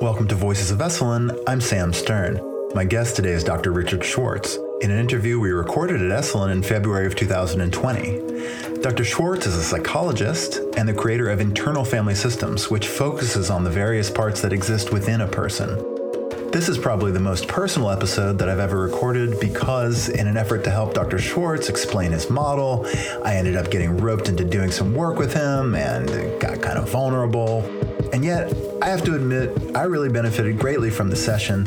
Welcome to Voices of Esalen. I'm Sam Stern. My guest today is Dr. Richard Schwartz, in an interview we recorded at Esalen in February of 2020. Dr. Schwartz is a psychologist and the creator of Internal Family Systems, which focuses on the various parts that exist within a person. This is probably the most personal episode that I've ever recorded because, in an effort to help Dr. Schwartz explain his model, I ended up getting roped into doing some work with him and got kind of vulnerable. And yet, I have to admit, I really benefited greatly from the session.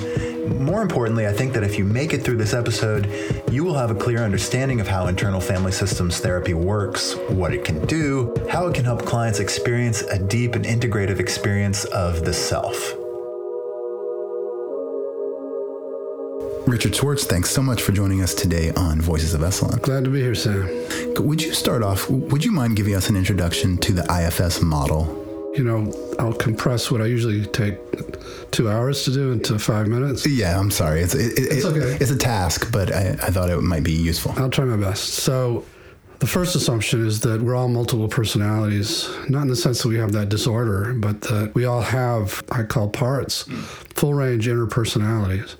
More importantly, I think that if you make it through this episode, you will have a clear understanding of how internal family systems therapy works, what it can do, how it can help clients experience a deep and integrative experience of the self. Richard Schwartz, thanks so much for joining us today on Voices of Esalen. Glad to be here, Sam. Would you start off, would you mind giving us an introduction to the IFS model? You know, I'll compress what I usually take 2 hours to do into 5 minutes. Yeah, I'm sorry. It's okay. It's a task, but I thought it might be useful. I'll try my best. So the first assumption is that we're all multiple personalities, not in the sense that we have that disorder, but that we all have, I call parts, full range inner personalities.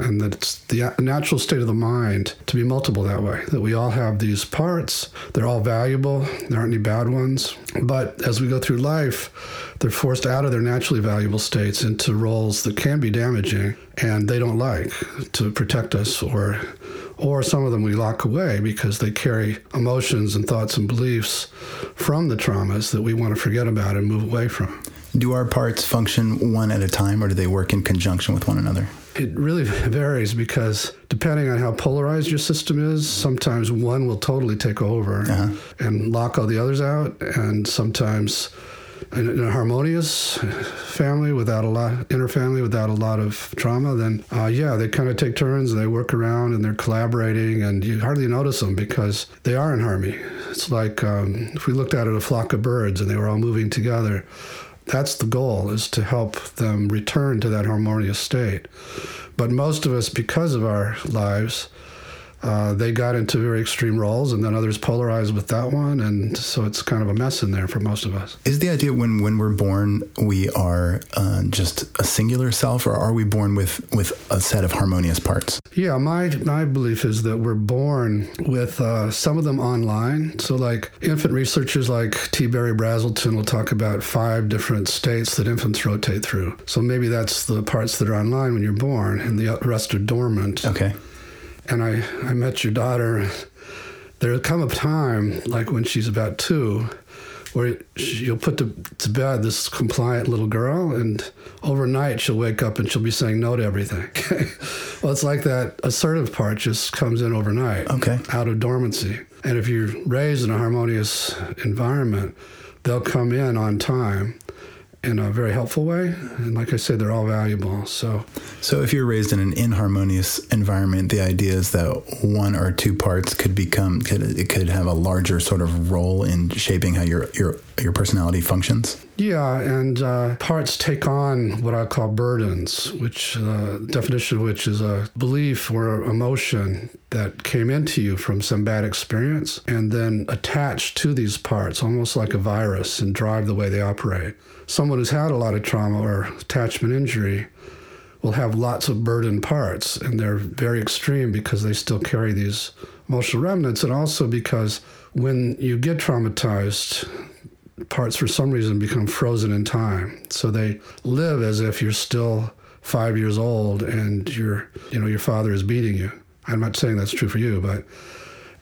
And that it's the natural state of the mind to be multiple that way, that we all have these parts. They're all valuable. There aren't any bad ones. But as we go through life, they're forced out of their naturally valuable states into roles that can be damaging and they don't like to protect us, or some of them we lock away because they carry emotions and thoughts and beliefs from the traumas that we want to forget about and move away from. Do our parts function one at a time, or do they work in conjunction with one another? It really varies because depending on how polarized your system is, sometimes one will totally take over and lock all the others out. And sometimes in a harmonious family without a lot of trauma, then they kind of take turns and they work around and they're collaborating and you hardly notice them because they are in harmony. It's like if we looked at it, a flock of birds and they were all moving together. That's the goal, is to help them return to that harmonious state. But most of us, because of our lives, they got into very extreme roles, and then others polarized with that one, and so it's kind of a mess in there for most of us. Is the idea when we're born, we are just a singular self, or are we born with a set of harmonious parts? Yeah, my belief is that we're born with some of them online. So like infant researchers like T. Barry Brazelton will talk about 5 different states that infants rotate through. So maybe that's the parts that are online when you're born, and the rest are dormant. Okay. And I met your daughter. There'll come a time, like when she's about 2, where you'll put to bed this compliant little girl, and overnight she'll wake up and she'll be saying no to everything. Well, it's like that assertive part just comes in overnight, out of dormancy. And if you're raised in a harmonious environment, they'll come in on time in a very helpful way. And like I said, they're all valuable. So if you're raised in an inharmonious environment, the idea is that one or two parts could have a larger sort of role in shaping how your personality functions? Yeah, and parts take on what I call burdens, which definition of which is a belief or emotion that came into you from some bad experience and then attached to these parts, almost like a virus, and drive the way they operate. Someone who's had a lot of trauma or attachment injury will have lots of burdened parts, and they're very extreme because they still carry these emotional remnants, and also because when you get traumatized, parts for some reason become frozen in time. So they live as if you're still 5 years old and your father is beating you. I'm not saying that's true for you, but...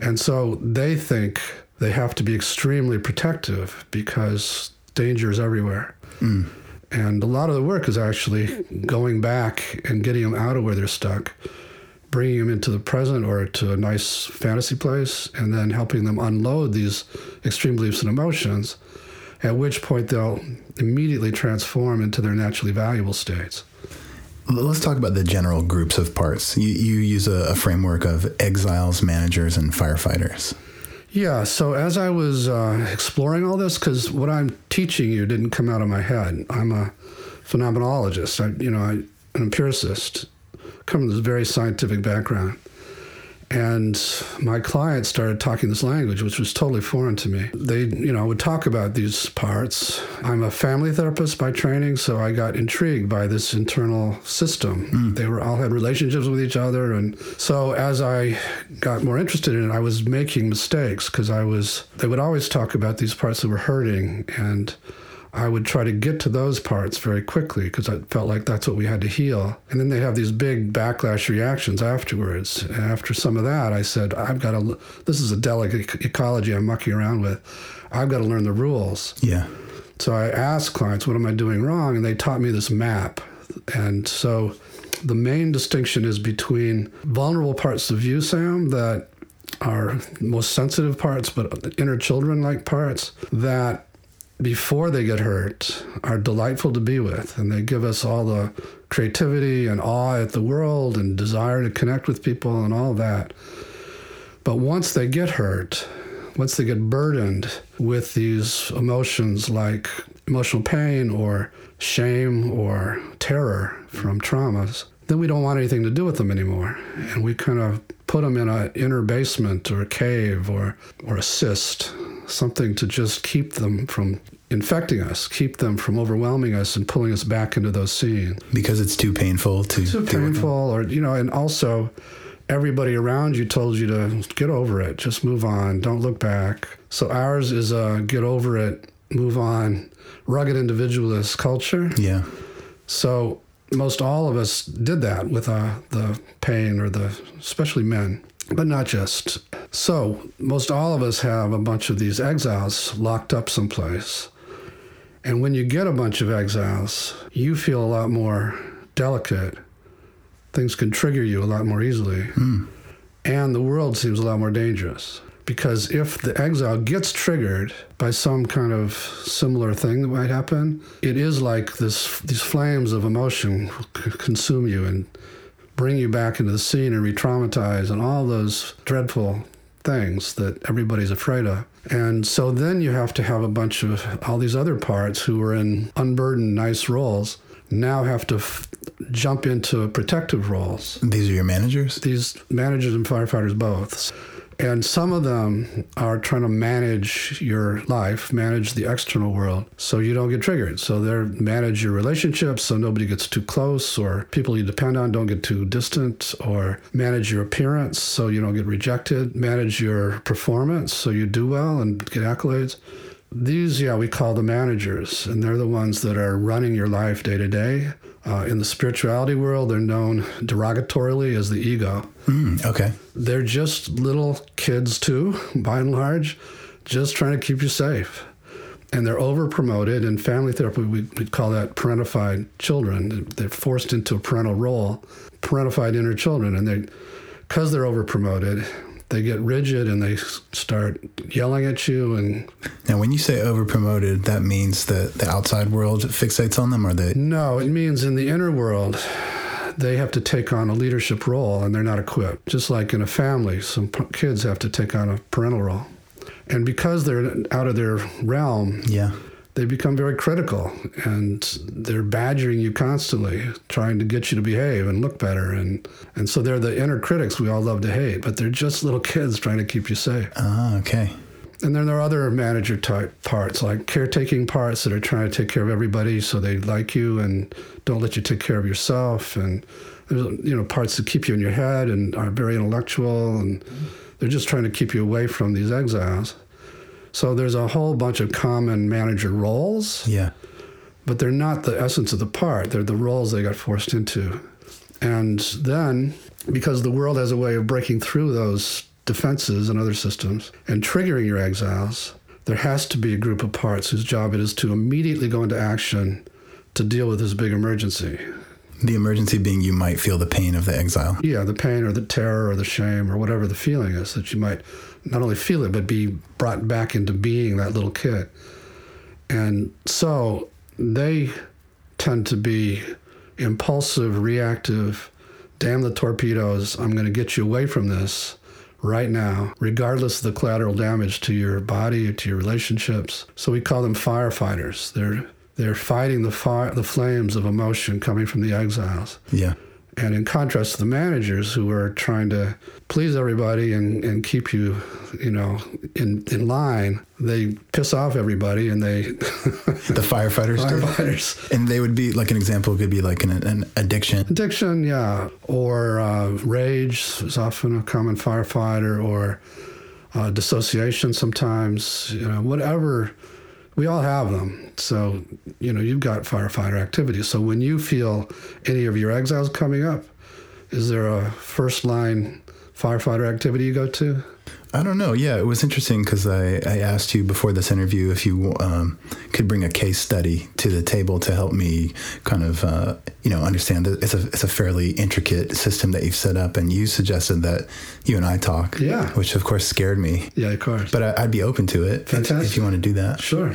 And so they think they have to be extremely protective because danger is everywhere. Mm. And a lot of the work is actually going back and getting them out of where they're stuck, bringing them into the present or to a nice fantasy place, and then helping them unload these extreme beliefs and emotions, at which point they'll immediately transform into their naturally valuable states. Let's talk about the general groups of parts. You use a framework of exiles, managers, and firefighters. Yeah, so as I was exploring all this, because what I'm teaching you didn't come out of my head. I'm a phenomenologist, an empiricist, come from this very scientific background. And my clients started talking this language, which was totally foreign to me. They, would talk about these parts. I'm a family therapist by training, so I got intrigued by this internal system. Mm. They all had relationships with each other. And so as I got more interested in it, I was making mistakes because they would always talk about these parts that were hurting, and I would try to get to those parts very quickly because I felt like that's what we had to heal. And then they have these big backlash reactions afterwards. And after some of that, I said, this is a delicate ecology I'm mucking around with. I've got to learn the rules. Yeah. So I asked clients, what am I doing wrong? And they taught me this map. And so the main distinction is between vulnerable parts of you, Sam, that are most sensitive parts, but inner children-like parts that before they get hurt are delightful to be with, and they give us all the creativity and awe at the world and desire to connect with people and all that. But once they get hurt, once they get burdened with these emotions like emotional pain or shame or terror from traumas, then we don't want anything to do with them anymore. And we kind of put them in an inner basement or a cave or a cyst, something to just keep them from infecting us, keep them from overwhelming us and pulling us back into those scenes. Because it's too painful to deal with them. Too painful, or, and also everybody around you told you to get over it, just move on, don't look back. So ours is a get over it, move on, rugged individualist culture. Yeah. So most all of us did that with the pain, or especially men. But not just. So most all of us have a bunch of these exiles locked up someplace. And when you get a bunch of exiles, you feel a lot more delicate. Things can trigger you a lot more easily. Mm. And the world seems a lot more dangerous. Because if the exile gets triggered by some kind of similar thing that might happen, it is like these flames of emotion consume you and bring you back into the scene and re-traumatize and all those dreadful things that everybody's afraid of. And so then you have to have a bunch of all these other parts who are in unburdened, nice roles now have to jump into protective roles. These are your managers? These managers and firefighters both. And some of them are trying to manage your life, manage the external world, so you don't get triggered. So they manage your relationships so nobody gets too close, or people you depend on don't get too distant, or manage your appearance so you don't get rejected, manage your performance so you do well and get accolades. These, we call the managers, and they're the ones that are running your life day to day. In the spirituality world, they're known derogatorily as the ego. Mm, okay. They're just little kids too, by and large, just trying to keep you safe. And they're over-promoted. In family therapy, we'd call that parentified children. They're forced into a parental role, parentified inner children. And because they're over-promoted, they get rigid and they start yelling at you. And now, when you say over-promoted, that means that the outside world fixates on them, or they? No, it means in the inner world, they have to take on a leadership role, and they're not equipped. Just like in a family, some kids have to take on a parental role. And because they're out of their realm, they become very critical, and they're badgering you constantly, trying to get you to behave and look better. And so they're the inner critics we all love to hate, but they're just little kids trying to keep you safe. Ah, okay. And then there are other manager-type parts, like caretaking parts that are trying to take care of everybody so they like you and don't let you take care of yourself. And there's, parts that keep you in your head and are very intellectual, and they're just trying to keep you away from these exiles. So there's a whole bunch of common manager roles. Yeah. But they're not the essence of the part. They're the roles they got forced into. And then, because the world has a way of breaking through those defenses and other systems and triggering your exiles, there has to be a group of parts whose job it is to immediately go into action to deal with this big emergency. The emergency being you might feel the pain of the exile. Yeah, the pain or the terror or the shame or whatever the feeling is, that you might not only feel it, but be brought back into being that little kid. And so they tend to be impulsive, reactive, damn the torpedoes, I'm going to get you away from this right now, regardless of the collateral damage to your body, to your relationships. So we call them firefighters. They're fighting the flames of emotion coming from the exiles. Yeah. And in contrast to the managers who are trying to please everybody and keep you, in line, they piss off everybody and they... The firefighters. And they would be, like an example could be like an addiction. Addiction, yeah. Or rage is often a common firefighter, or dissociation sometimes, whatever... We all have them. So, you've got firefighter activity. So when you feel any of your exiles coming up, is there a first-line firefighter activity you go to? I don't know. Yeah, it was interesting because I asked you before this interview if you could bring a case study to the table to help me kind of, understand that it's a fairly intricate system that you've set up, and you suggested that you and I talk, which of course scared me. Yeah, of course. But I'd be open to it if you want to do that. Sure.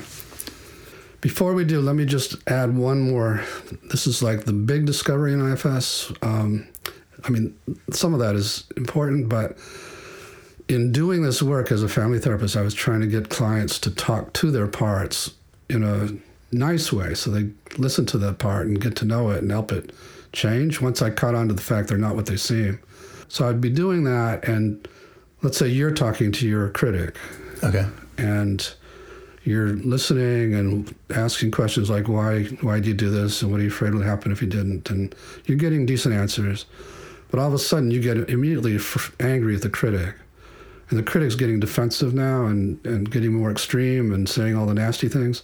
Before we do, let me just add one more. This is like the big discovery in IFS. Some of that is important, but... In doing this work as a family therapist, I was trying to get clients to talk to their parts in a nice way so they listen to that part and get to know it and help it change once I caught on to the fact they're not what they seem. So I'd be doing that, and let's say you're talking to your critic. Okay. And you're listening and asking questions like, why do you do this, and what are you afraid would happen if you didn't? And you're getting decent answers. But all of a sudden, you get immediately angry at the critic. And the critic's getting defensive now and getting more extreme and saying all the nasty things.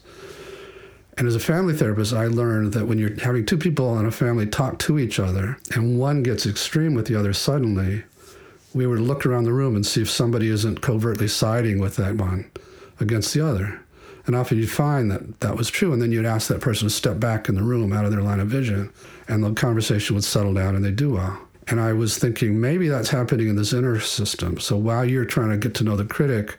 And as a family therapist, I learned that when you're having two people in a family talk to each other and one gets extreme with the other suddenly, we would look around the room and see if somebody isn't covertly siding with that one against the other. And often you'd find that that was true, and then you'd ask that person to step back in the room out of their line of vision, and the conversation would settle down and they'd do well. And I was thinking, maybe that's happening in this inner system. So while you're trying to get to know the critic,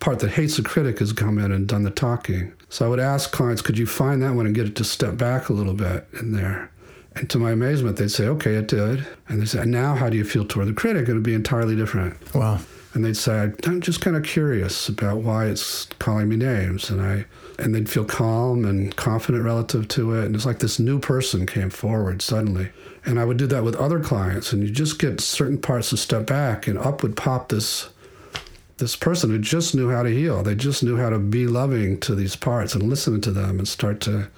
part that hates the critic has come in and done the talking. So I would ask clients, could you find that one and get it to step back a little bit in there? And to my amazement, they'd say, okay, it did. And they say, now how do you feel toward the critic? It would be entirely different. Wow. And they'd say, I'm just kind of curious about why it's calling me names. And they'd feel calm and confident relative to it. And it's like this new person came forward suddenly. And I would do that with other clients. And you just get certain parts to step back, and up would pop this person who just knew how to heal. They just knew how to be loving to these parts and listen to them and start to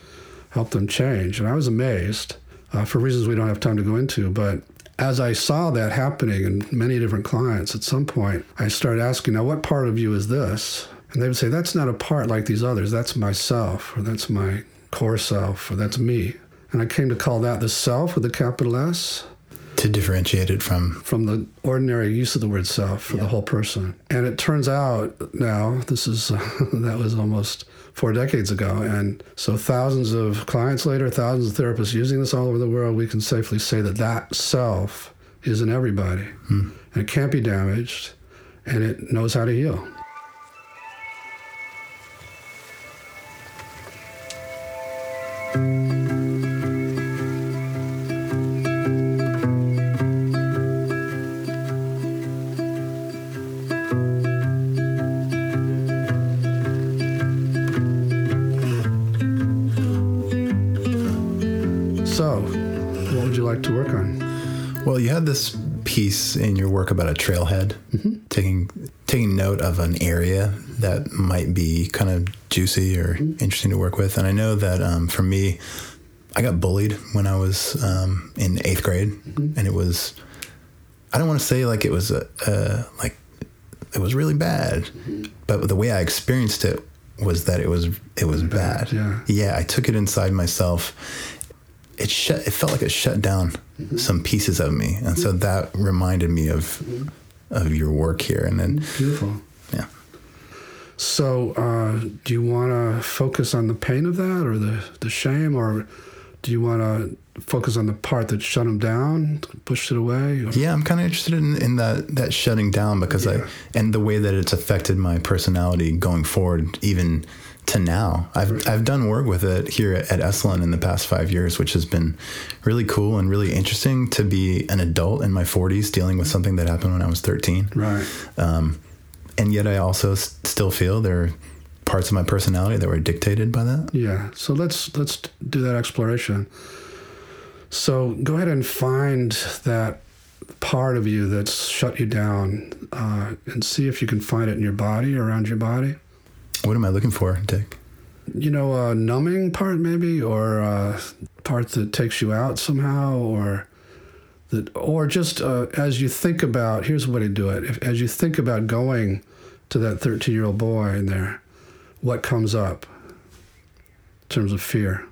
help them change. And I was amazed, for reasons we don't have time to go into, but... As I saw that happening in many different clients, at some point, I started asking, now, what part of you is this? And they would say, that's not a part like these others. That's myself, or that's my core self, or that's me. And I came to call that the self with a capital S. To differentiate it from the ordinary use of the word self for the whole person. And it turns out now, this is that was almost 4 decades ago. And so thousands of clients later, thousands of therapists using this all over the world, we can safely say that self is in everybody. Hmm. And it can't be damaged, and it knows how to heal. This piece in your work about a trailhead, taking note of an area that might be kind of juicy or interesting to work with. And I know that for me, I got bullied when I was in 8th grade, and it was, I don't want to say like it was like it was really bad, but the way I experienced it was that it was bad. Yeah, I took it inside myself. It felt like it shut down some pieces of me. And so that reminded me of your work here. And then, beautiful. Yeah. So do you want to focus on the pain of that, or the shame, or do you want to focus on the part that shut them down, pushed it away? Or? Yeah, I'm kind of interested in that shutting down, because and the way that it's affected my personality going forward, even to now. I've done work with it here at Esalen in the past 5 years, which has been really cool and really interesting to be an adult in my 40s dealing with something that happened when I was 13. Right. And yet I also still feel there are parts of my personality that were dictated by that. Yeah. So let's do that exploration. So go ahead and find that part of you that's shut you down and see if you can find it in your body, around your body. What am I looking for, Dick? You know, a numbing part maybe, or a part that takes you out somehow, or that, or just as you think about, here's the way to do it. If, as you think about going to that 13-year-old boy in there, what comes up in terms of fear?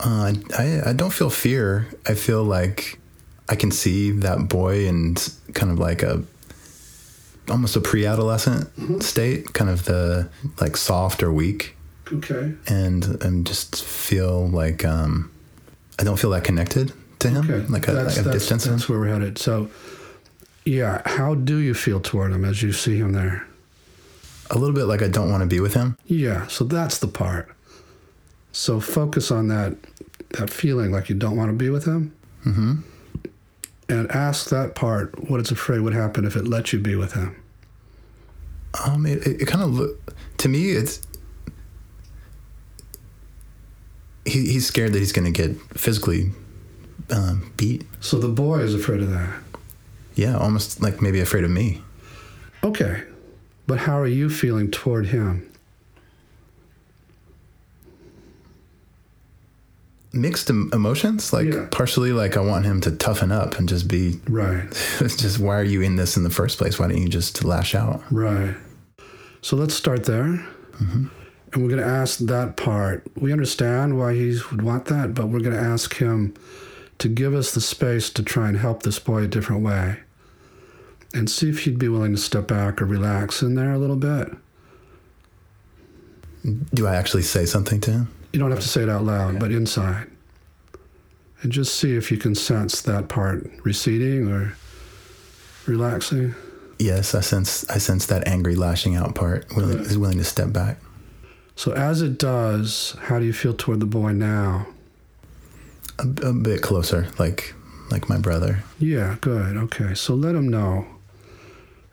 I don't feel fear. I feel like I can see that boy in kind of like a almost a pre-adolescent mm-hmm. state, kind of the like soft or weak. Okay. And just feel like I don't feel that connected to him. Okay. Like a distance. That's where we're headed. So, yeah, how do you feel toward him as you see him there? A little bit like I don't want to be with him. Yeah. So that's the part. So focus on that feeling like you don't want to be with him. Mm-hmm. And ask that part what it's afraid would happen if it let you be with him. It kind of look to me. It's he's scared that he's going to get physically beat. So the boy is afraid of that. Yeah, almost like maybe afraid of me. Okay, but how are you feeling toward him? Mixed emotions, like yeah. Partially like I want him to toughen up and just be right. It's just, why are you in this in the first place? Why don't you just lash out? Right. So let's start there. Mm-hmm. And we're going to ask that part. We understand why he would want that, but we're going to ask him to give us the space to try and help this boy a different way and see if he'd be willing to step back or relax in there a little bit. Do I actually say something to him? You don't have to say it out loud, but inside. And just see if you can sense that part receding or relaxing. Yes, I sense that angry lashing out part is willing to step back. So as it does, how do you feel toward the boy now? A bit closer, like my brother. Yeah, good. Okay, so let him know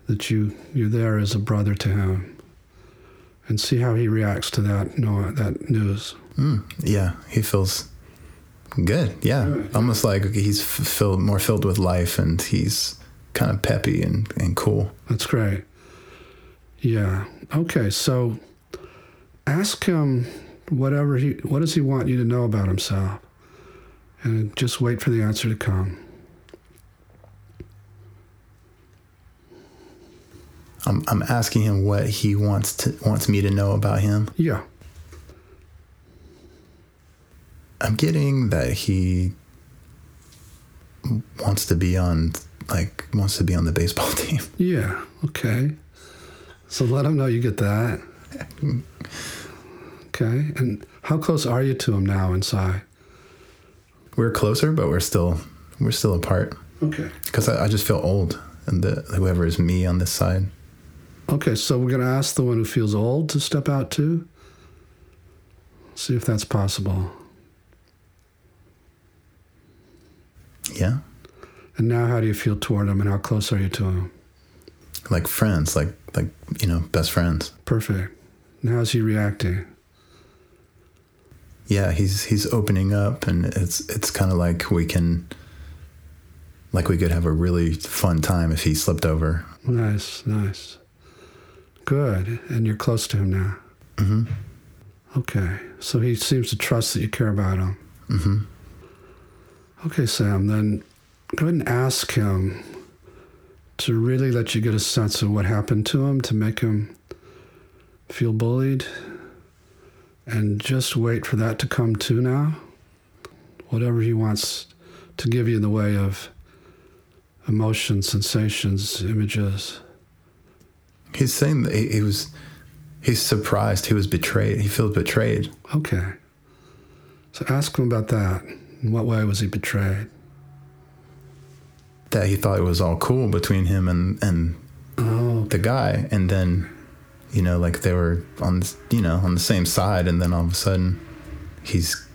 that you're there as a brother to him. And see how he reacts to that news. Yeah, he feels good. Yeah, good. Almost like he's more filled with life, and he's kind of peppy and cool. That's great. Yeah. Okay. So ask him what does he want you to know about himself, and just wait for the answer to come. I'm asking him what he wants me to know about him. Yeah. I'm getting that he wants to be on the baseball team. Yeah. Okay. So let him know you get that. Okay. And how close are you to him now inside? We're closer, but we're still apart. Okay. Because I just feel old, and whoever is me on this side. Okay, so we're going to ask the one who feels old to step out too. See if that's possible. Yeah. And now how do you feel toward him, and how close are you to him? Like friends, like you know, best friends. Perfect. And how's he reacting? Yeah, he's opening up, and it's kind of like we could have a really fun time if he slipped over. Nice. Good. And you're close to him now. Mm-hmm. Okay. So he seems to trust that you care about him. Mm-hmm. Okay, Sam, then go ahead and ask him to really let you get a sense of what happened to him, to make him feel bullied. And just wait for that to come to now. Whatever he wants to give you in the way of emotions, sensations, images. He's saying that he's surprised, he was betrayed, he feels betrayed. Okay. So ask him about that. In what way was he betrayed? That he thought it was all cool between him and the guy, and then, you know, like they were on the same side, and then all of a sudden he's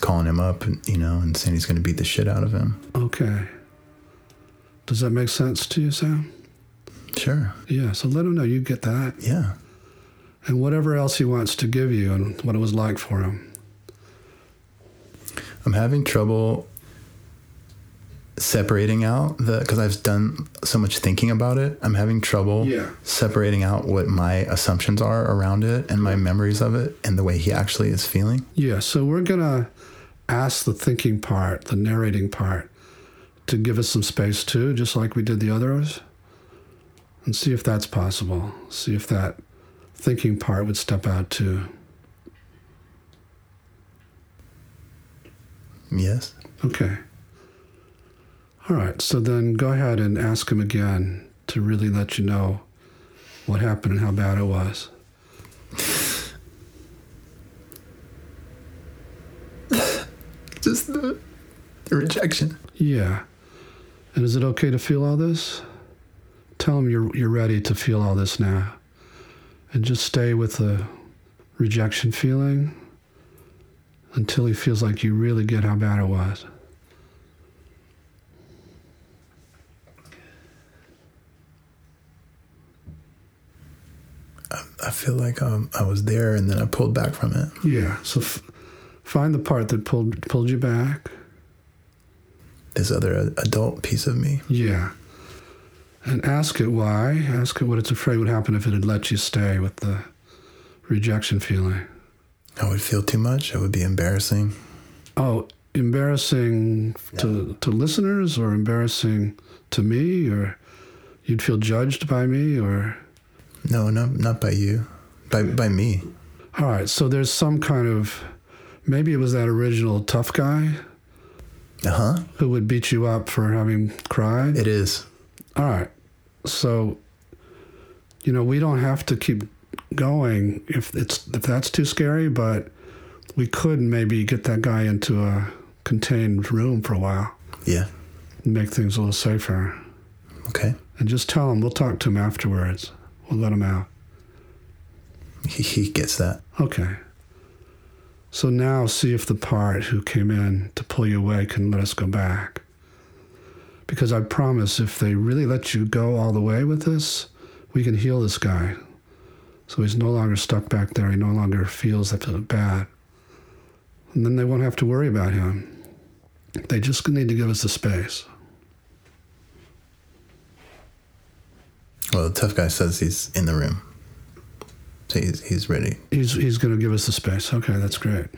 calling him up, and saying he's going to beat the shit out of him. Okay. Does that make sense to you, Sam? Sure. Yeah, so let him know you get that. Yeah. And whatever else he wants to give you and what it was like for him. I'm having trouble separating out the, because I've done so much thinking about it. I'm having trouble separating out what my assumptions are around it and my memories of it and the way he actually is feeling. Yeah. So we're going to ask the thinking part, the narrating part, to give us some space too, just like we did the others, and see if that's possible. See if that thinking part would step out too. Yes. Okay. All right, so then go ahead and ask him again to really let you know what happened and how bad it was. Just the rejection. Yeah. And is it okay to feel all this? Tell him you're ready to feel all this now. And just stay with the rejection feeling until he feels like you really get how bad it was. I feel like I was there and then I pulled back from it. Yeah. So find the part that pulled you back. This other adult piece of me. Yeah. And ask it why. Ask it what it's afraid would happen if it had let you stay with the rejection feeling. I would feel too much. It would be embarrassing. Oh, embarrassing to listeners, or embarrassing to me, or you'd feel judged by me, or... No, not by you, by me. All right, so there's some kind of, maybe it was that original tough guy who would beat you up for having cried. It is. All right, so, you know, we don't have to keep going if that's too scary, but we could maybe get that guy into a contained room for a while. Yeah. And make things a little safer. Okay. And just tell him, we'll talk to him afterwards. We'll let him out. He gets that. Okay. So now see if the part who came in to pull you away can let us go back. Because I promise if they really let you go all the way with this, we can heal this guy. So he's no longer stuck back there. He no longer feels that bad. And then they won't have to worry about him. They just need to give us the space. Well, the tough guy says he's in the room, so he's ready. He's going to give us the space. Okay, that's great.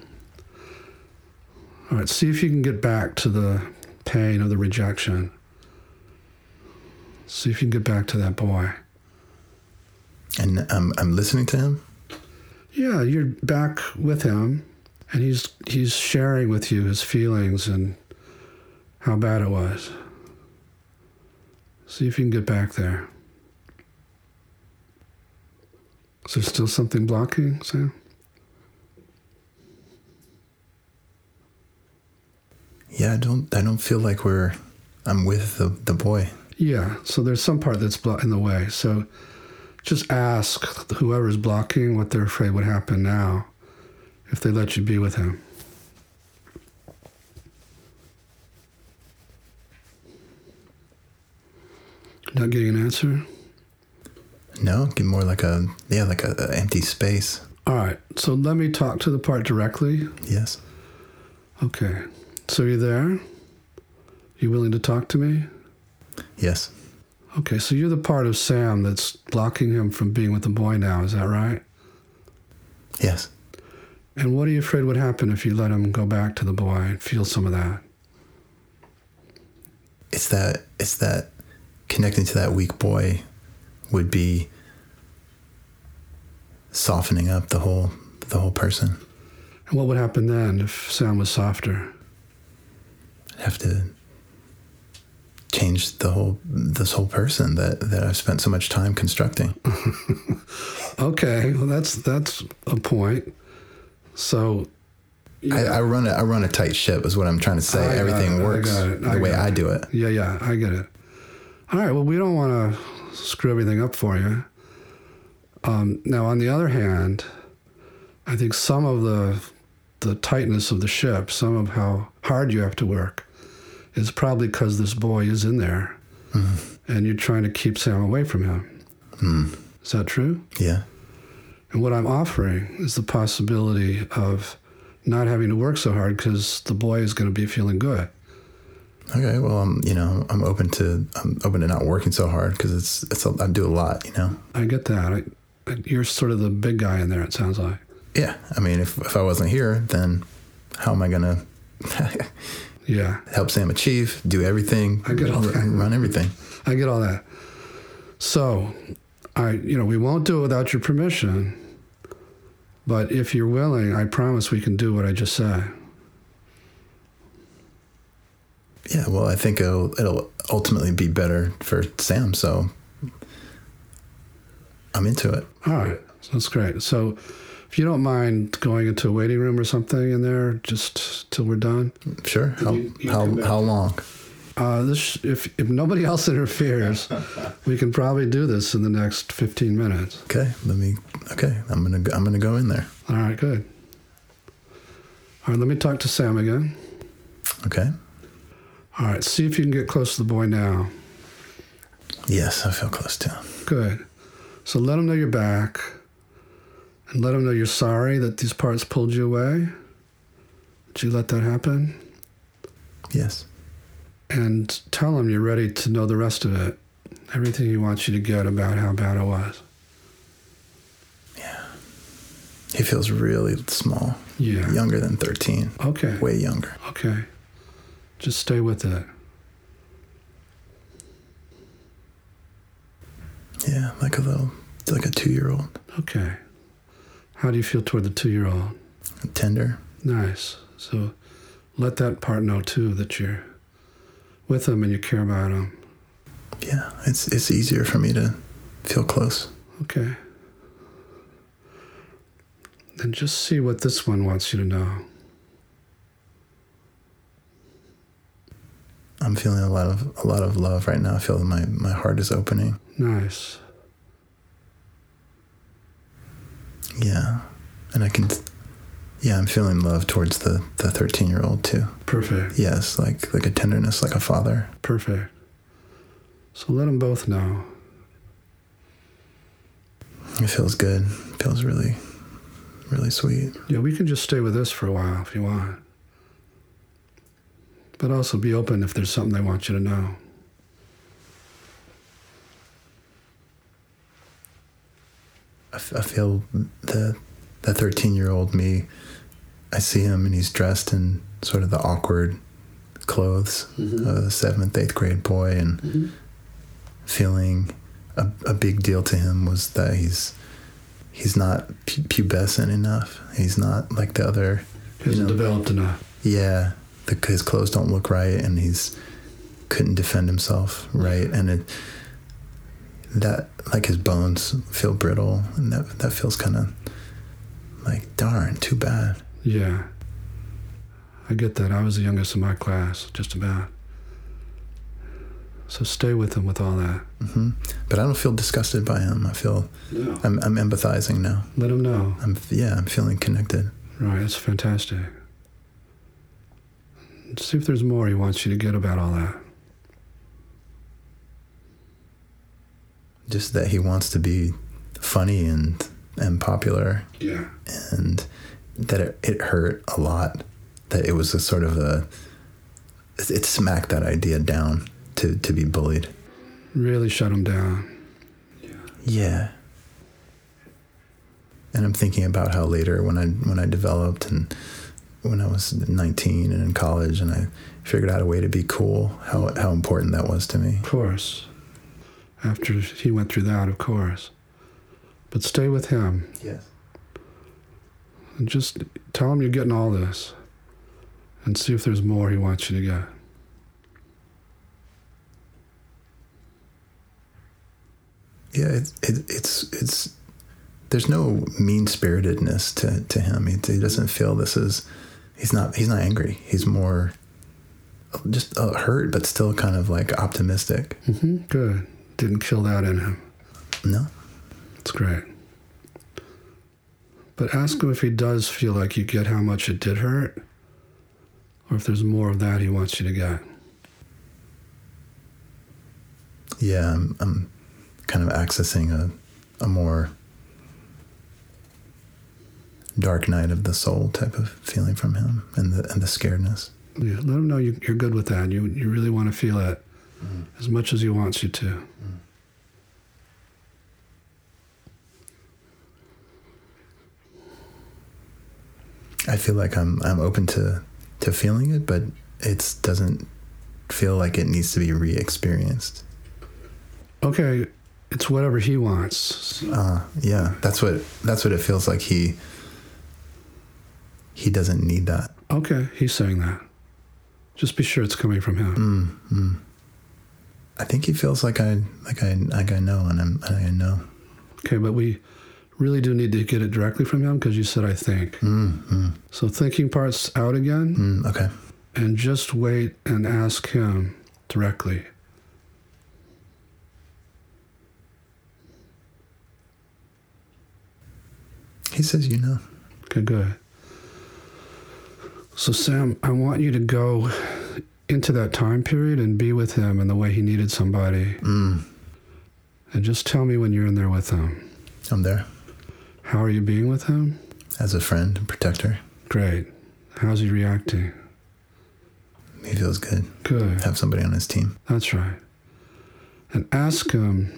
All right, see if you can get back to the pain of the rejection. See if you can get back to that boy. And I'm listening to him? Yeah, you're back with him, and he's sharing with you his feelings and how bad it was. See if you can get back there. Is there still something blocking, Sam? Yeah, I don't feel like I'm with the boy. Yeah, so there's some part that's in the way. So just ask whoever's blocking what they're afraid would happen now if they let you be with him. Not getting an answer? No, get more like an empty space. All right, so let me talk to the part directly. Yes. Okay, so you there? You willing to talk to me? Yes. Okay, so you're the part of Sam that's blocking him from being with the boy now, is that right? Yes. And what are you afraid would happen if you let him go back to the boy and feel some of that? It's that connecting to that weak boy would be softening up the whole person. And what would happen then if Sam was softer? I'd have to change this whole person that I've spent so much time constructing. Okay, well that's a point. So yeah. I run a tight ship is what I'm trying to say. Everything works the way I do it. Yeah, I get it. All right, well we don't want to screw everything up for you. Now, on the other hand, I think some of the tightness of the ship, some of how hard you have to work, is probably because this boy is in there, and you're trying to keep Sam away from him. Mm. Is that true? Yeah. And what I'm offering is the possibility of not having to work so hard because the boy is going to be feeling good. Okay, well, I'm open to not working so hard because I do a lot, you know. I get that. You're sort of the big guy in there, it sounds like. Yeah, I mean, if I wasn't here, then how am I going to help Sam achieve, do everything, I get all that. Run everything? I get all that. So, we won't do it without your permission, but if you're willing, I promise we can do what I just said. Yeah, well, I think it'll ultimately be better for Sam, so I'm into it. All right, that's great. So if you don't mind going into a waiting room or something in there just till we're done. Sure. How long? If nobody else interferes, we can probably do this in the next 15 minutes. Okay, I'm gonna go in there. All right, good. All right, let me talk to Sam again. Okay. All right, see if you can get close to the boy now. Yes, I feel close to him. Good. So let him know you're back, and let him know you're sorry that these parts pulled you away. Did you let that happen? Yes. And tell him you're ready to know the rest of it, everything he wants you to get about how bad it was. Yeah. He feels really small. Yeah. Younger than 13. Okay. Way younger. Okay. Just stay with it. Yeah, like a 2-year-old. Okay. How do you feel toward the 2-year-old? Tender. Nice. So let that part know, too, that you're with him and you care about him. Yeah, it's easier for me to feel close. Okay. Then just see what this one wants you to know. I'm feeling a lot of love right now. I feel that my heart is opening. Nice. Yeah. And I'm feeling love towards the 13-year-old too. Perfect. Yes, like a tenderness, like a father. Perfect. So let them both know. It feels good. It feels really, really sweet. Yeah, we can just stay with this for a while if you want. But also be open if there's something they want you to know. I feel the 13-year-old me, I see him and he's dressed in sort of the awkward clothes of the 7th, 8th grade boy, and feeling a big deal to him was that he's not pubescent enough. He's not like the other... He hasn't developed enough. Yeah. His clothes don't look right, and he's couldn't defend himself right, and his bones feel brittle, and that feels kind of like darn, too bad. Yeah, I get that. I was the youngest in my class, just about. So stay with him with all that. But I don't feel disgusted by him. I feel I'm empathizing now. Let him know. I'm feeling connected. Right, that's fantastic. See if there's more he wants you to get about all that. Just that he wants to be funny and popular. Yeah. And that it hurt a lot. That it was a sort of it smacked that idea down to be bullied. Really shut him down. Yeah. And I'm thinking about how later when I developed and when I was 19 and in college and I figured out a way to be cool, how important that was to me. Of course. After he went through that, of course. But stay with him. Yes. And just tell him you're getting all this and see if there's more he wants you to get. Yeah, it's there's no mean-spiritedness to him. He doesn't feel this is... He's not angry. He's more just hurt, but still kind of like optimistic. Good. Didn't kill that in him. No. That's great. But ask him if he does feel like you get how much it did hurt, or if there's more of that he wants you to get. Yeah, I'm kind of accessing a more dark night of the soul type of feeling from him, and the scaredness. Yeah, let him know you're good with that. You really want to feel it as much as he wants you to. Mm. I feel like I'm open to feeling it, but it doesn't feel like it needs to be re-experienced. Okay, it's whatever he wants. Yeah, that's what it feels like. He doesn't need that. Okay, he's saying that. Just be sure it's coming from him. Mm-hmm. I think he feels like I know, and I know. Okay, but we really do need to get it directly from him, because you said I think. Mm-hmm. So thinking part's out again. Mm, okay. And just wait and ask him directly. He says, you know. Okay, good. So, Sam, I want you to go into that time period and be with him in the way he needed somebody. Mm. And just tell me when you're in there with him. I'm there. How are you being with him? As a friend and protector. Great. How's he reacting? He feels good. Good. Have somebody on his team. That's right. And ask him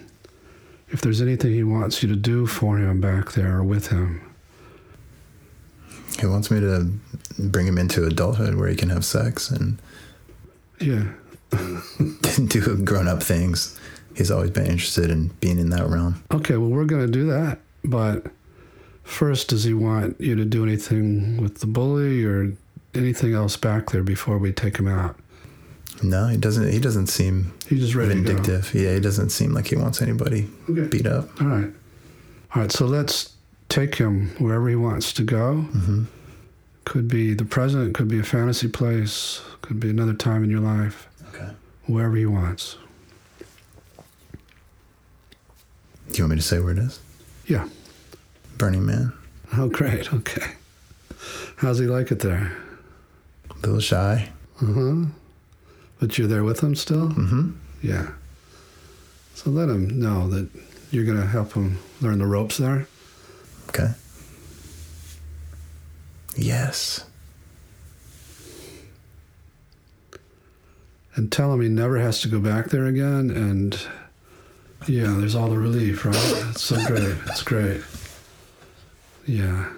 if there's anything he wants you to do for him back there or with him. He wants me to bring him into adulthood where he can have sex and do grown-up things. He's always been interested in being in that realm. Okay, well, we're going to do that. But first, does he want you to do anything with the bully or anything else back there before we take him out? No, he doesn't. He doesn't seem vindictive. Yeah, he doesn't seem like he wants anybody beat up. All right. So let's take him wherever he wants to go. Mm-hmm. Could be the present. Could be a fantasy place. Could be another time in your life. Okay. Wherever he wants. Do you want me to say where it is? Yeah. Burning Man. Oh, great. Okay. How's he like it there? A little shy. Uh-huh. But you're there with him still? Mm-hmm. Yeah. So let him know that you're going to help him learn the ropes there. Okay. Yes. And tell him he never has to go back there again. And, yeah, there's all the relief, right? It's so great. It's great. Yeah.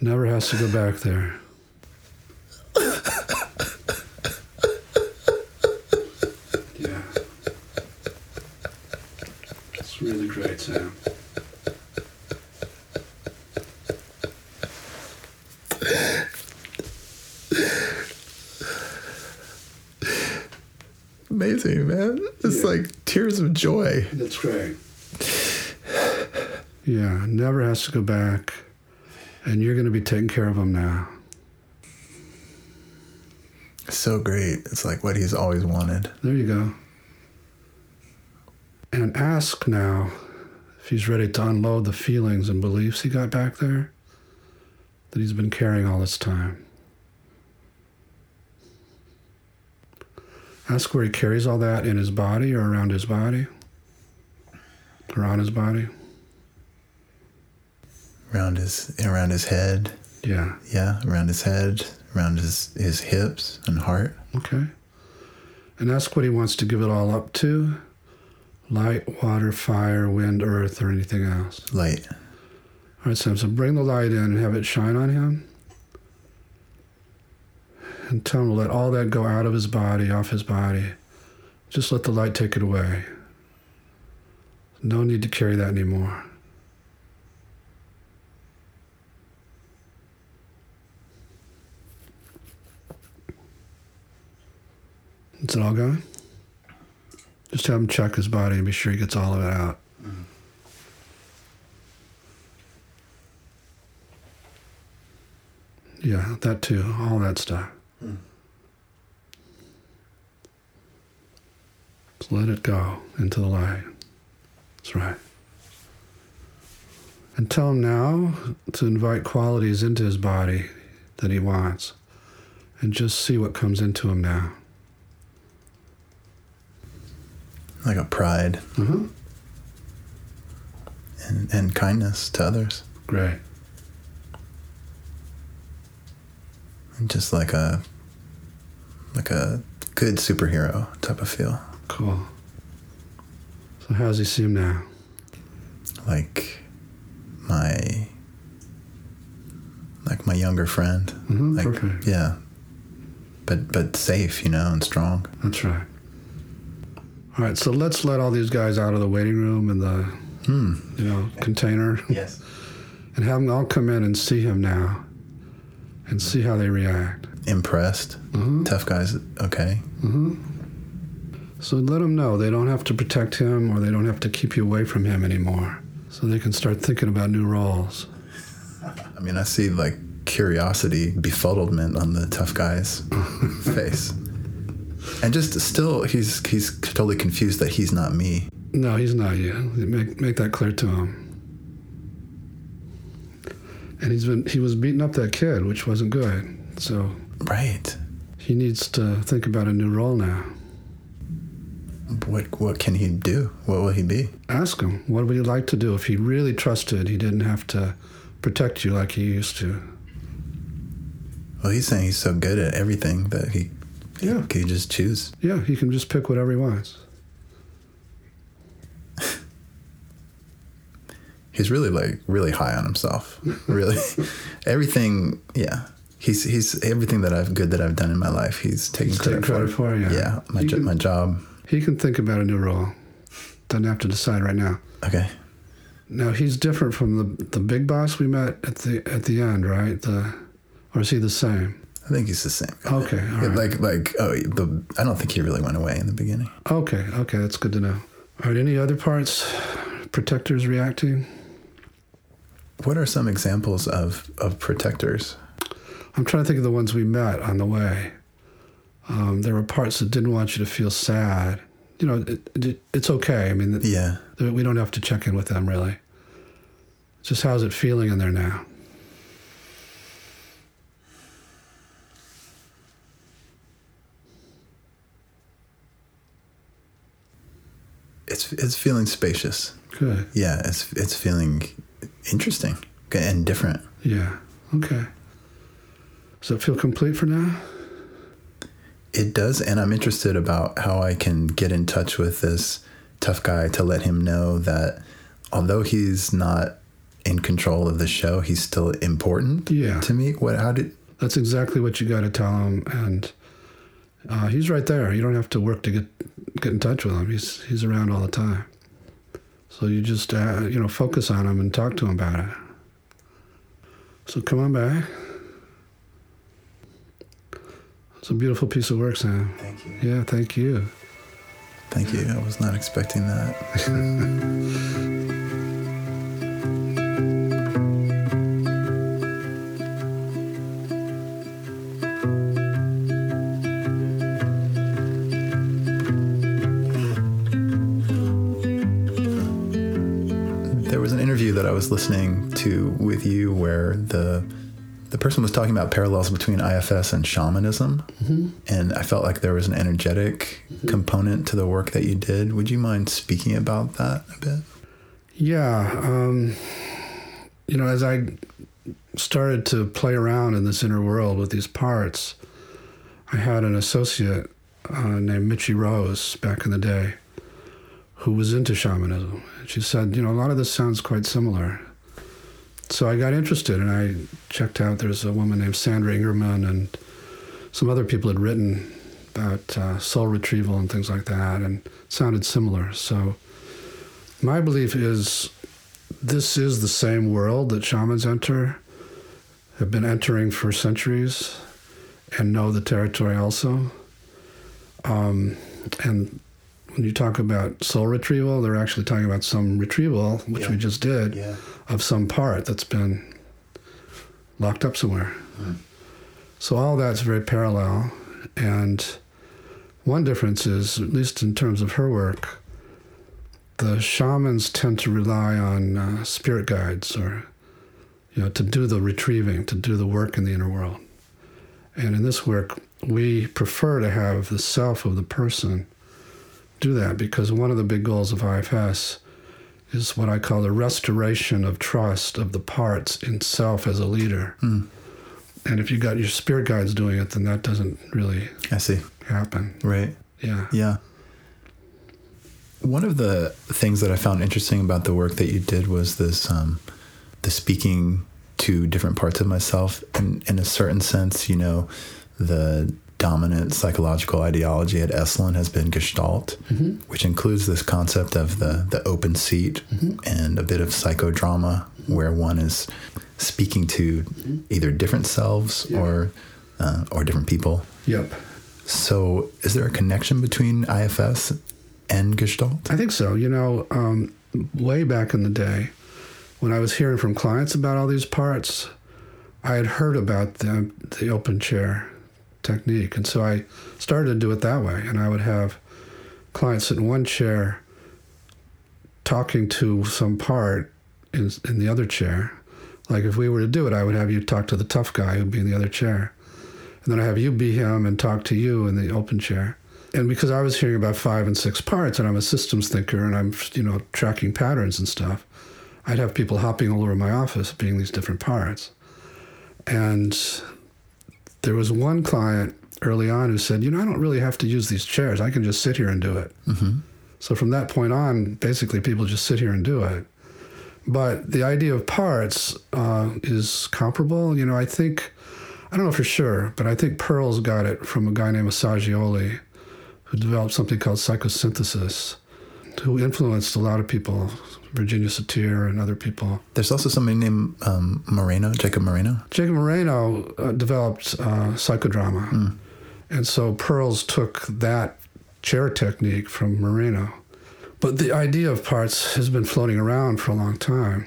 Never has to go back there. Yeah. It's really great, Sam. Amazing, man. It's like tears of joy. That's great. Yeah, never has to go back. And you're going to be taking care of him now. So great. It's like what he's always wanted. There you go. And ask now if he's ready to unload the feelings and beliefs he got back there that he's been carrying all this time. Ask where he carries all that in his body or around his body or on his body. Around his head. Yeah. Yeah, around his head, around his hips and heart. Okay. And ask what he wants to give it all up to. Light, water, fire, wind, earth, or anything else. Light. All right, Sam, so bring the light in and have it shine on him. And tell him to let all that go out of his body, off his body. Just let the light take it away. No need to carry that anymore. Is it all gone? Just have him check his body and be sure he gets all of it out. Mm-hmm. Yeah, that too. All that stuff. Mm. Just let it go into the light. That's right. And tell him now to invite qualities into his body that he wants and just see what comes into him now. Like a pride. Mm-hmm. And kindness to others. Great. just like a good superhero type of feel. Cool. So how does he seem now? Like my younger friend. Mm-hmm, like, perfect. Yeah. But safe, you know, and strong. That's right. All right, so let's let all these guys out of the waiting room and the container. Yes. And have them all come in and see him now and see how they react. Impressed. Mm-hmm. Tough guys, okay. Mm-hmm. So let them know they don't have to protect him or they don't have to keep you away from him anymore. So they can start thinking about new roles. I mean, I see, like, curiosity, befuddlement on the tough guy's face. And just still, he's totally confused that he's not me. No, he's not you. Make that clear to him. And he was beating up that kid, which wasn't good. So right, he needs to think about a new role now. What can he do? What will he be? Ask him. What would he like to do if he really trusted he didn't have to protect you like he used to? Well, he's saying he's so good at everything that he can just choose. Yeah, he can just pick whatever he wants. He's really, like, really high on himself. Really. Everything, yeah. He's everything that I've done in my life, he's taking credit for. Yeah. Yeah, my job. He can think about a new role. Doesn't have to decide right now. Okay. Now, he's different from the big boss we met at the end, right? Or is he the same? I think he's the same. Okay, all right. I don't think he really went away in the beginning. Okay, that's good to know. All right, any other parts? Protectors reacting? What are some examples of protectors? I'm trying to think of the ones we met on the way. There were parts that didn't want you to feel sad. You know, it's okay. I mean, yeah. We don't have to check in with them, really. Just how's it feeling in there now? It's feeling spacious. Good. Yeah, it's feeling interesting and different. Yeah. Okay. Does it feel complete for now? It does, and I'm interested about how I can get in touch with this tough guy to let him know that although he's not in control of the show, he's still important to me. That's exactly what you got to tell him, and he's right there. You don't have to work to get in touch with him. He's around all the time. So you just focus on him and talk to him about it. So come on back. It's a beautiful piece of work, Sam. Thank you. Yeah, thank you. Thank you. I was not expecting that. There was an interview that I was listening to with you where the person was talking about parallels between IFS and shamanism, mm-hmm. and I felt like there was an energetic component to the work that you did. Would you mind speaking about that a bit? Yeah. As I started to play around in this inner world with these parts, I had an associate named Mitchie Rose back in the day who was into shamanism. She said, a lot of this sounds quite similar. So I got interested, and I checked out. There's a woman named Sandra Ingerman, and some other people had written about soul retrieval and things like that, and it sounded similar. So my belief is this is the same world that shamans have been entering for centuries, and know the territory also. And when you talk about soul retrieval, they're actually talking about some retrieval, which we just did, of some part that's been locked up somewhere. Mm. So all that's very parallel. And one difference is, at least in terms of her work, the shamans tend to rely on spirit guides or, to do the retrieving, to do the work in the inner world. And in this work, we prefer to have the self of the person do that, because one of the big goals of IFS is what I call the restoration of trust of the parts in self as a leader. Mm. And if you got your spirit guides doing it, then that doesn't really happen. Right. Yeah. Yeah. One of the things that I found interesting about the work that you did was this, the speaking to different parts of myself. And in a certain sense, you know, the dominant psychological ideology at Esalen has been Gestalt, mm-hmm. which includes this concept of the open seat mm-hmm. and a bit of psychodrama, where one is speaking to mm-hmm. either different selves yeah. Or different people. Yep. So is there a connection between IFS and Gestalt? I think so. You know, way back in the day, when I was hearing from clients about all these parts, I had heard about the open chair technique. And so I started to do it that way. And I would have clients sit in one chair talking to some part in the other chair. Like if we were to do it, I would have you talk to the tough guy who'd be in the other chair. And then I have you be him and talk to you in the open chair. And because I was hearing about 5 and 6 parts, and I'm a systems thinker, and I'm, you know, tracking patterns and stuff, I'd have people hopping all over my office being these different parts. And there was one client early on who said, you know, I don't really have to use these chairs. I can just sit here and do it. Mm-hmm. So from that point on, basically people just sit here and do it. But the idea of parts is comparable. You know, I think, I don't know for sure, but I think Perls got it from a guy named Assagioli, who developed something called psychosynthesis, who influenced a lot of people, Virginia Satir and other people. There's also somebody named Moreno, Jacob Moreno. Jacob Moreno developed psychodrama. Mm. And so Perls took that chair technique from Moreno. But the idea of parts has been floating around for a long time,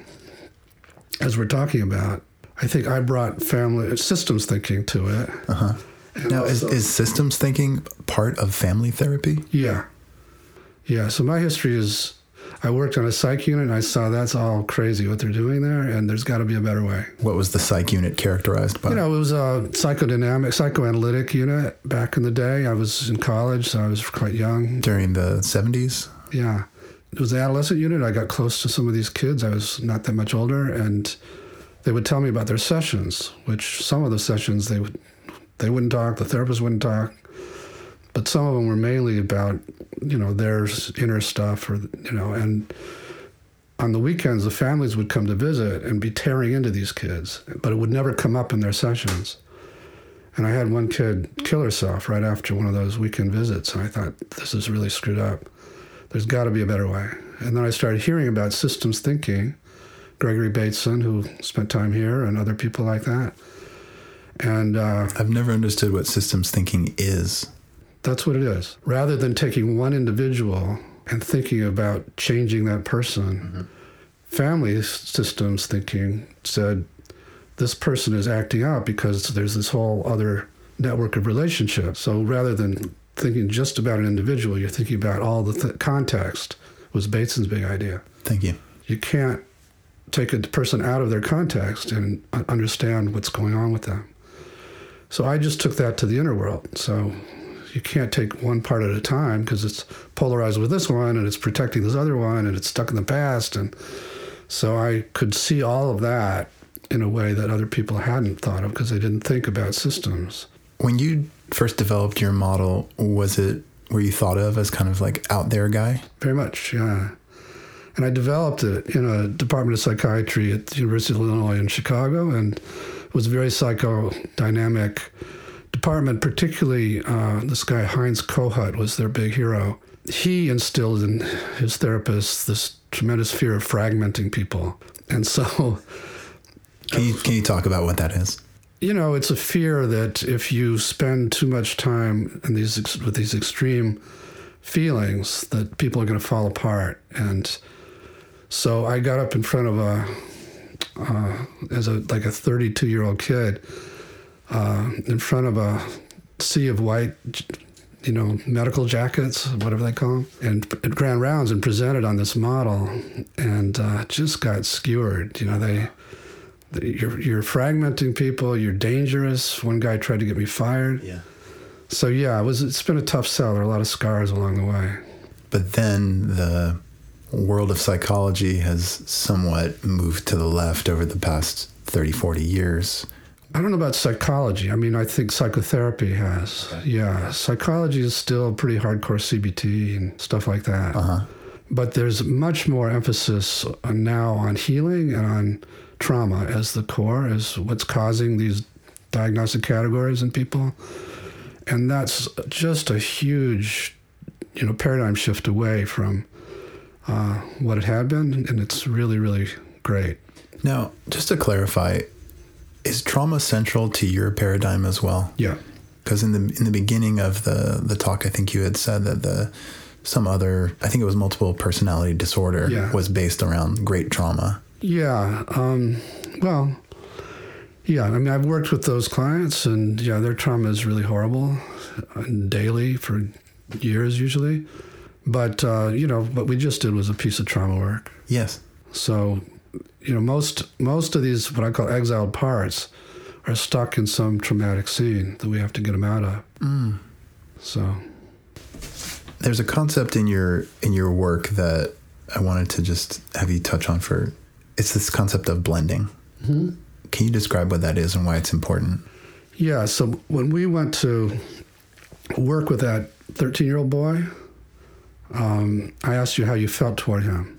as we're talking about. I think I brought family systems thinking to it. Uh-huh. Now, also, is systems thinking part of family therapy? Yeah. Yeah, so my history is, I worked on a psych unit, and I saw that's all crazy what they're doing there, and there's got to be a better way. What was the psych unit characterized by? You know, it was a psychoanalytic unit back in the day. I was in college, so I was quite young. During the 70s? Yeah. It was an adolescent unit. I got close to some of these kids. I was not that much older, and they would tell me about their sessions, which some of the sessions they wouldn't talk, the therapist wouldn't talk. But some of them were mainly about, you know, their inner stuff, or, you know, and on the weekends, the families would come to visit and be tearing into these kids, but it would never come up in their sessions. And I had one kid kill herself right after one of those weekend visits, and I thought, this is really screwed up. There's got to be a better way. And then I started hearing about systems thinking, Gregory Bateson, who spent time here, and other people like that. And I've never understood what systems thinking is. That's what it is. Rather than taking one individual and thinking about changing that person, mm-hmm. family systems thinking said, this person is acting out because there's this whole other network of relationships. So rather than thinking just about an individual, you're thinking about all the context, was Bateson's big idea. Thank you. You can't take a person out of their context and understand what's going on with them. So I just took that to the inner world. So you can't take one part at a time because it's polarized with this one and it's protecting this other one and it's stuck in the past. And so I could see all of that in a way that other people hadn't thought of because they didn't think about systems. When you first developed your model, were you thought of as kind of like out there guy? Very much, yeah. And I developed it in a department of psychiatry at the University of Illinois in Chicago, and it was very psychodynamic department, particularly this guy Heinz Kohut was their big hero. He instilled in his therapists this tremendous fear of fragmenting people. And so... Can you talk about what that is? You know, it's a fear that if you spend too much time in with these extreme feelings, that people are going to fall apart. And so I got up in front of a 32-year-old kid, in front of a sea of white, you know, medical jackets, whatever they call them, and at Grand Rounds, and presented on this model, and just got skewered. You know, you're fragmenting people. You're dangerous. One guy tried to get me fired. Yeah. So yeah, it's been a tough sell. There are a lot of scars along the way. But then the world of psychology has somewhat moved to the left over the past 30, 40 years. I don't know about psychology. I mean, I think psychotherapy has. Okay. Yeah. Psychology is still pretty hardcore CBT and stuff like that. Uh-huh. But there's much more emphasis now on healing and on trauma as the core, as what's causing these diagnostic categories in people. And that's just a huge, you know, paradigm shift away from what it had been. And it's really, really great. Now, just to clarify, is trauma central to your paradigm as well? Yeah. Because in the beginning of the talk, I think you had said that I think it was multiple personality disorder was based around great trauma. Yeah. I mean, I've worked with those clients and their trauma is really horrible daily for years usually. But, what we just did was a piece of trauma work. Yes. So, most of these, what I call exiled parts, are stuck in some traumatic scene that we have to get them out of. Mm. So there's a concept in your work that I wanted to just have you touch on it's this concept of blending. Mm-hmm. Can you describe what that is and why it's important? Yeah. So when we went to work with that 13-year-old boy, I asked you how you felt toward him.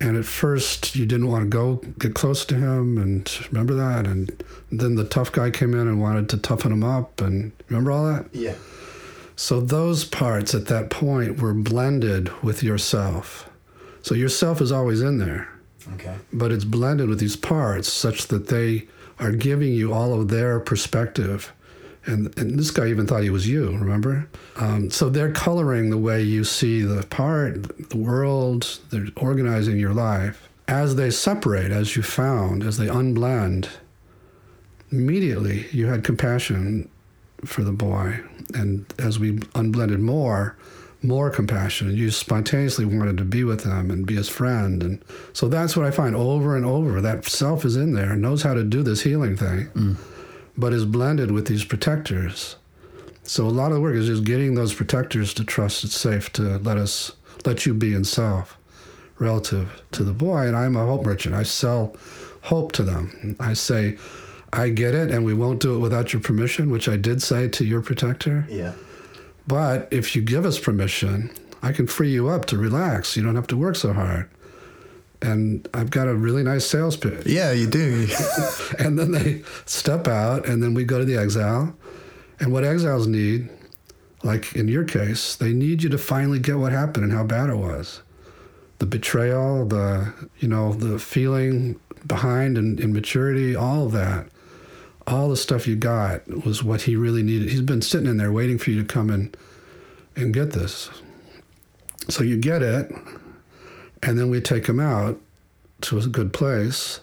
And at first, you didn't want to go get close to him, and remember that? And then the tough guy came in and wanted to toughen him up, and remember all that? Yeah. So those parts at that point were blended with yourself. So yourself is always in there. Okay. But it's blended with these parts such that they are giving you all of their perspective. And this guy even thought he was you, remember? So they're coloring the way you see the part, the world, they're organizing your life. As they separate, as they unblend, immediately you had compassion for the boy. And as we unblended more compassion, and you spontaneously wanted to be with him and be his friend. And so that's what I find over and over. That self is in there and knows how to do this healing thing. Mm. But is blended with these protectors. So a lot of the work is just getting those protectors to trust it's safe to let you be in self relative to the boy. And I'm a hope merchant. I sell hope to them. I say, I get it, and we won't do it without your permission, which I did say to your protector. Yeah. But if you give us permission, I can free you up to relax. You don't have to work so hard. And I've got a really nice sales pitch. Yeah, you do. And then they step out, and then we go to the exile. And what exiles need, like in your case, they need you to finally get what happened and how bad it was. The betrayal, the feeling behind and immaturity, all of that. All the stuff you got was what he really needed. He's been sitting in there waiting for you to come in and get this. So you get it. And then we take him out to a good place,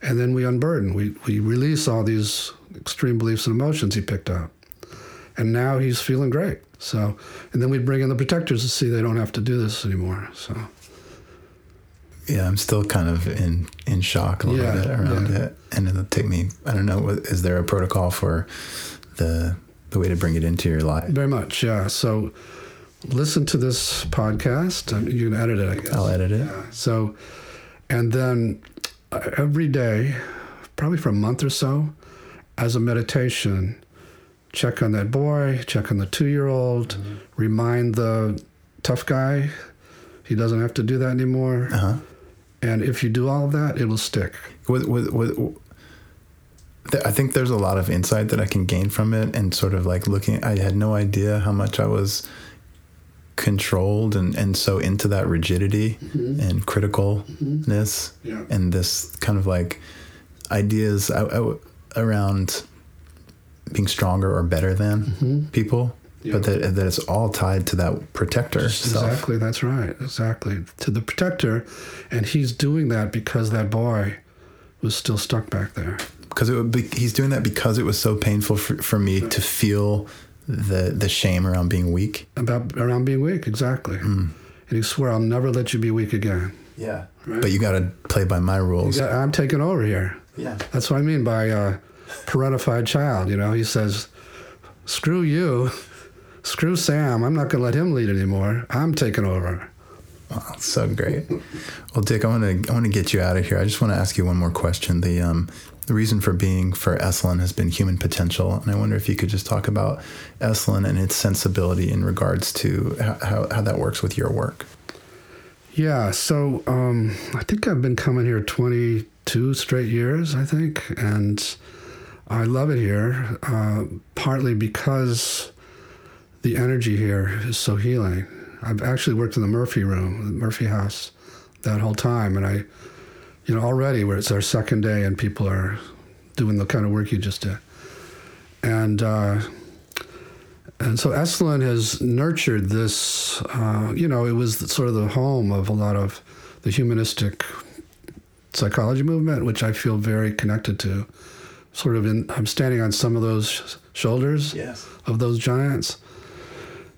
and then we unburden. We release all these extreme beliefs and emotions he picked up. And now he's feeling great. So, and then we bring in the protectors to see they don't have to do this anymore. So, yeah, I'm still kind of in shock a little bit around it. And it'll take me, I don't know, is there a protocol for the way to bring it into your life? Very much, yeah. So listen to this podcast. You can edit it, I guess. I'll edit it. Yeah. So, and then every day, probably for a month or so, as a meditation, check on that boy, check on the 2-year-old, mm-hmm. Remind the tough guy he doesn't have to do that anymore. Uh-huh. And if you do all of that, it will stick. I think there's a lot of insight that I can gain from it, and sort of like I had no idea how much I was controlled and so into that rigidity, mm-hmm. and criticalness, mm-hmm. yeah. and this kind of like ideas around being stronger or better than, mm-hmm. people, yeah. but that it's all tied to that protector. Exactly, self. That's right. Exactly, to the protector, and he's doing that because that boy was still stuck back there. Because he's doing that because it was so painful for me to feel the shame around being weak. Around being weak, exactly. Mm. And you swear, I'll never let you be weak again. Yeah. Right? But you got to play by my rules. I'm taking over here. Yeah. That's what I mean by parentified child. He says, screw you, screw Sam. I'm not going to let him lead anymore. I'm taking over. Oh, so great. Well, Dick, I want to get you out of here. I just want to ask you one more question. The reason for being for Esalen has been human potential, and I wonder if you could just talk about Esalen and its sensibility in regards to how that works with your work. Yeah, so I think I've been coming here 22 straight years, I think, and I love it here, partly because the energy here is so healing. I've actually worked in the Murphy room, the Murphy house, that whole time, and I, you know, already where it's our second day and people are doing the kind of work you just did. And so Esalen has nurtured this, you know, it was sort of the home of a lot of the humanistic psychology movement, which I feel very connected to. Sort of I'm standing on some of those shoulders yes. of those giants.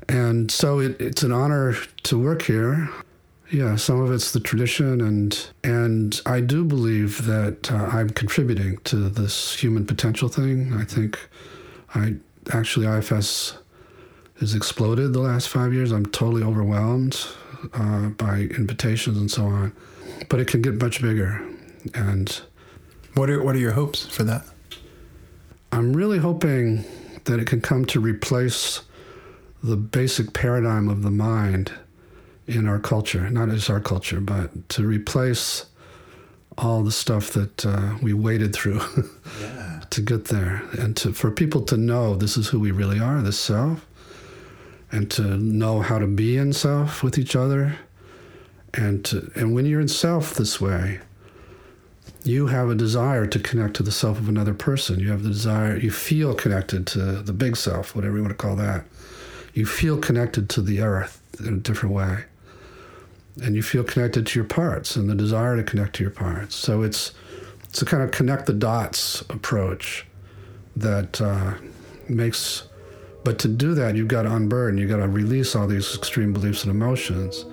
And so it's an honor to work here. Yeah, some of it's the tradition, and I do believe that I'm contributing to this human potential thing. I think IFS has exploded the last 5 years. I'm totally overwhelmed by invitations and so on, but it can get much bigger. And what are your hopes for that? I'm really hoping that it can come to replace the basic paradigm of the mind in our culture, not just our culture, but to replace all the stuff that we waded through yeah. to get there, and for people to know this is who we really are, this self, and to know how to be in self with each other. And when you're in self this way, you have a desire to connect to the self of another person. You have the desire, you feel connected to the big self, whatever you want to call that. You feel connected to the earth in a different way. And you feel connected to your parts and the desire to connect to your parts. So it's a kind of connect the dots approach that makes... But to do that, you've got to unburden. You've got to release all these extreme beliefs and emotions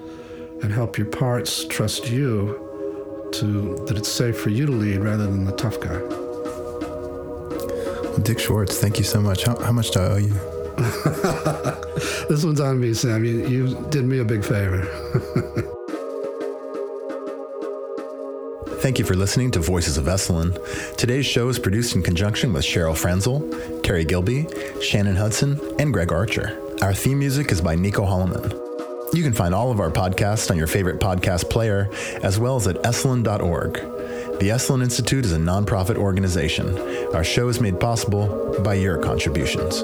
and help your parts trust you that it's safe for you to lead rather than the tough guy. Well, Dick Schwartz, thank you so much. How much do I owe you? This one's on me, Sam. You did me a big favor. Thank you for listening to Voices of Esalen. Today's show is produced in conjunction with Cheryl Franzel, Terry Gilby, Shannon Hudson, and Greg Archer. Our theme music is by Nico Holloman. You can find all of our podcasts on your favorite podcast player, as well as at esalen.org. The Esalen Institute is a nonprofit organization. Our show is made possible by your contributions.